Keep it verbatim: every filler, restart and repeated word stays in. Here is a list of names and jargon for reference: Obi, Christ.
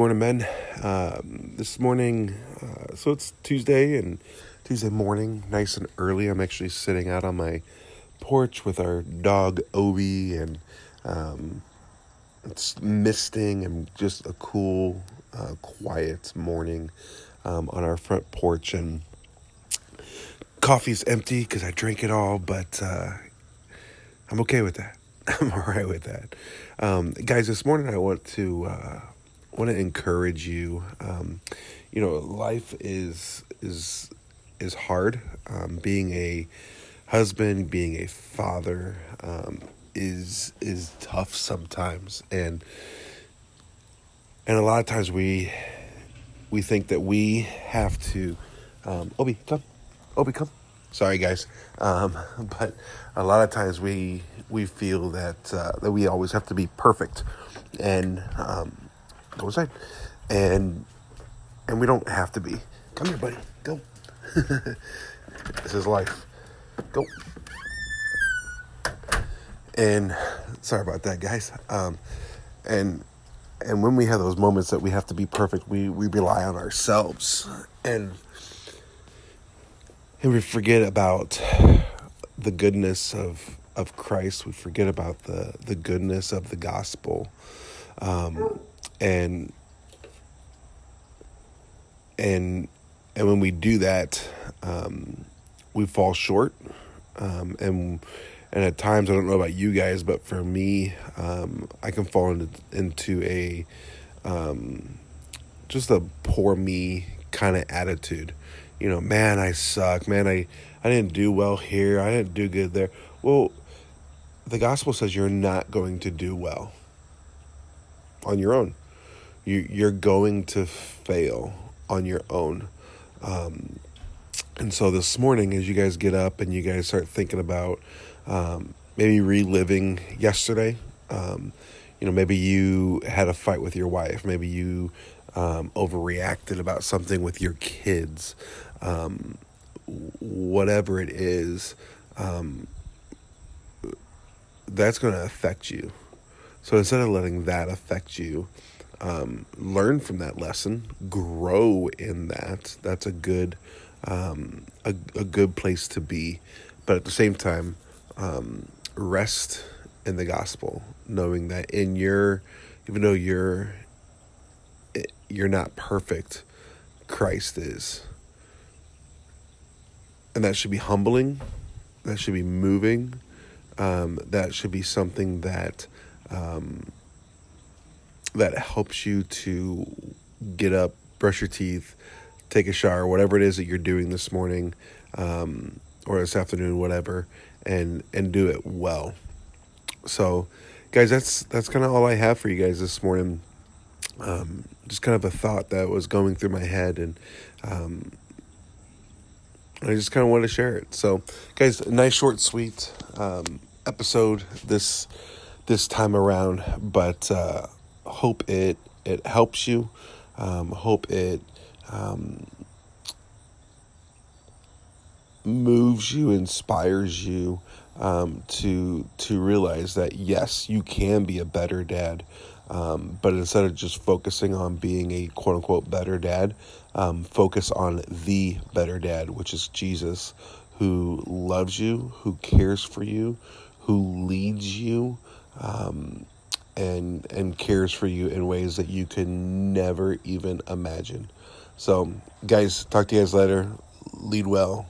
morning, men. Um, this morning, uh, so it's Tuesday and Tuesday morning, nice and early. I'm actually sitting out on my porch with our dog, Obi, and um, it's misting and just a cool, uh, quiet morning um, on our front porch. And coffee's empty because I drink it all, but uh, I'm okay with that. I'm all right with that. Um, guys, this morning I want to uh, want to encourage you. Um, you know, life is is is hard. Um, being a husband, being a father um, is is tough sometimes, and and a lot of times we we think that we have to. Um, Obi, come. Obi, come. Sorry, guys. Um, but a lot of times we we feel that uh, that we always have to be perfect, and um, go inside, and and we don't have to be. Come here, buddy. Go. This is life. Go. And sorry about that, guys. Um, and and when we have those moments that we have to be perfect, we we rely on ourselves, and. And we forget about the goodness of, of Christ. We forget about the, the goodness of the gospel. Um, and and and when we do that, um, we fall short. Um, and and at times, I don't know about you guys, but for me, um, I can fall into, into a um, just a poor me kind of attitude. You know, man, I suck. Man, I, I didn't do well here. I didn't do good there. Well, the gospel says you're not going to do well on your own. You, you're going to fail on your own. Um, and so this morning, as you guys get up and you guys start thinking about um, maybe reliving yesterday, um, you know, maybe you had a fight with your wife. Maybe you um, overreacted about something with your kids. Um, whatever it is, um, that's going to affect you. So instead of letting that affect you, um, learn from that lesson, grow in that. That's a good, um, a, a good place to be. But at the same time, um, rest in the gospel, knowing that in your, even though you're, you're not perfect, Christ is. And that should be humbling. That should be moving. Um, that should be something that um, that helps you to get up, brush your teeth, take a shower, whatever it is that you're doing this morning um, or this afternoon, whatever, and and do it well. So, guys, that's that's kind of all I have for you guys this morning. Um, just kind of a thought that was going through my head, and um, I just kind of wanted to share it. So, guys, a nice, short, sweet um, episode this this time around, but uh, hope it it helps you. Um, hope it um, moves you, inspires you um, to to realize that yes, you can be a better dad. Um, but instead of just focusing on being a quote unquote better dad, um, focus on the better dad, which is Jesus, who loves you, who cares for you, who leads you, um, and, and cares for you in ways that you can never even imagine. So guys, talk to you guys later. Lead well,